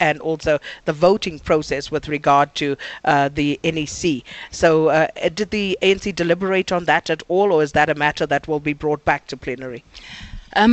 and also the voting process with regard to the NEC. So did the ANC deliberate on that at all, or is that a matter that will be brought back to plenary?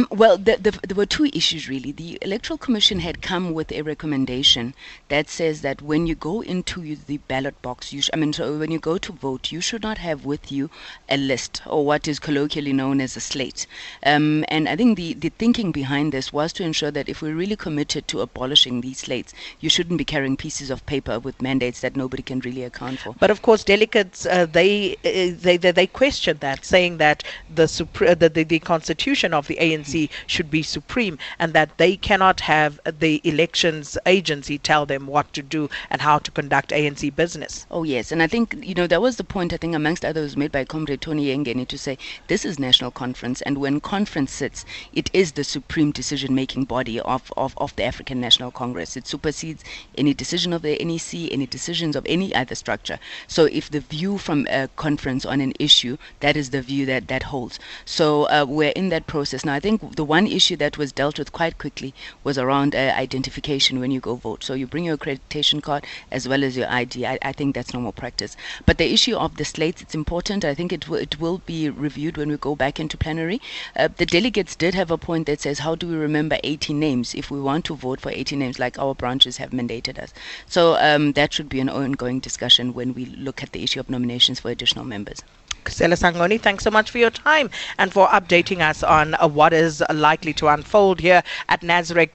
Well, there were two issues, really. The Electoral Commission had come with a recommendation that says that when you go into the ballot box, when you go to vote, you should not have with you a list, or what is colloquially known as a slate. And I think the thinking behind this was to ensure that if we're really committed to abolishing these slates, you shouldn't be carrying pieces of paper with mandates that nobody can really account for. But of course, delegates, they questioned that, saying that the constitution of the ANC should be supreme, and that they cannot have the elections agency tell them what to do and how to conduct ANC business. Oh yes, and I think that was the point, I think, amongst others, made by Comrade Tony Yengeni, to say this is national conference, and when conference sits, it is the supreme decision-making body of the African National Congress. It supersedes any decision of the NEC, any decisions of any other structure. So if the view from a conference on an issue, that is the view that holds. So we're in that process now. I think the one issue that was dealt with quite quickly was around identification when you go vote. So you bring your accreditation card as well as your ID. I think that's normal practice. But the issue of the slates, it's important. I think it will be reviewed when we go back into plenary. The delegates did have a point that says, how do we remember 18 names if we want to vote for 18 names like our branches have mandated us? So that should be an ongoing discussion when we look at the issue of nominations for additional members. Khusela Sangoni, thanks so much for your time and for updating us on what is likely to unfold here at Nazareth.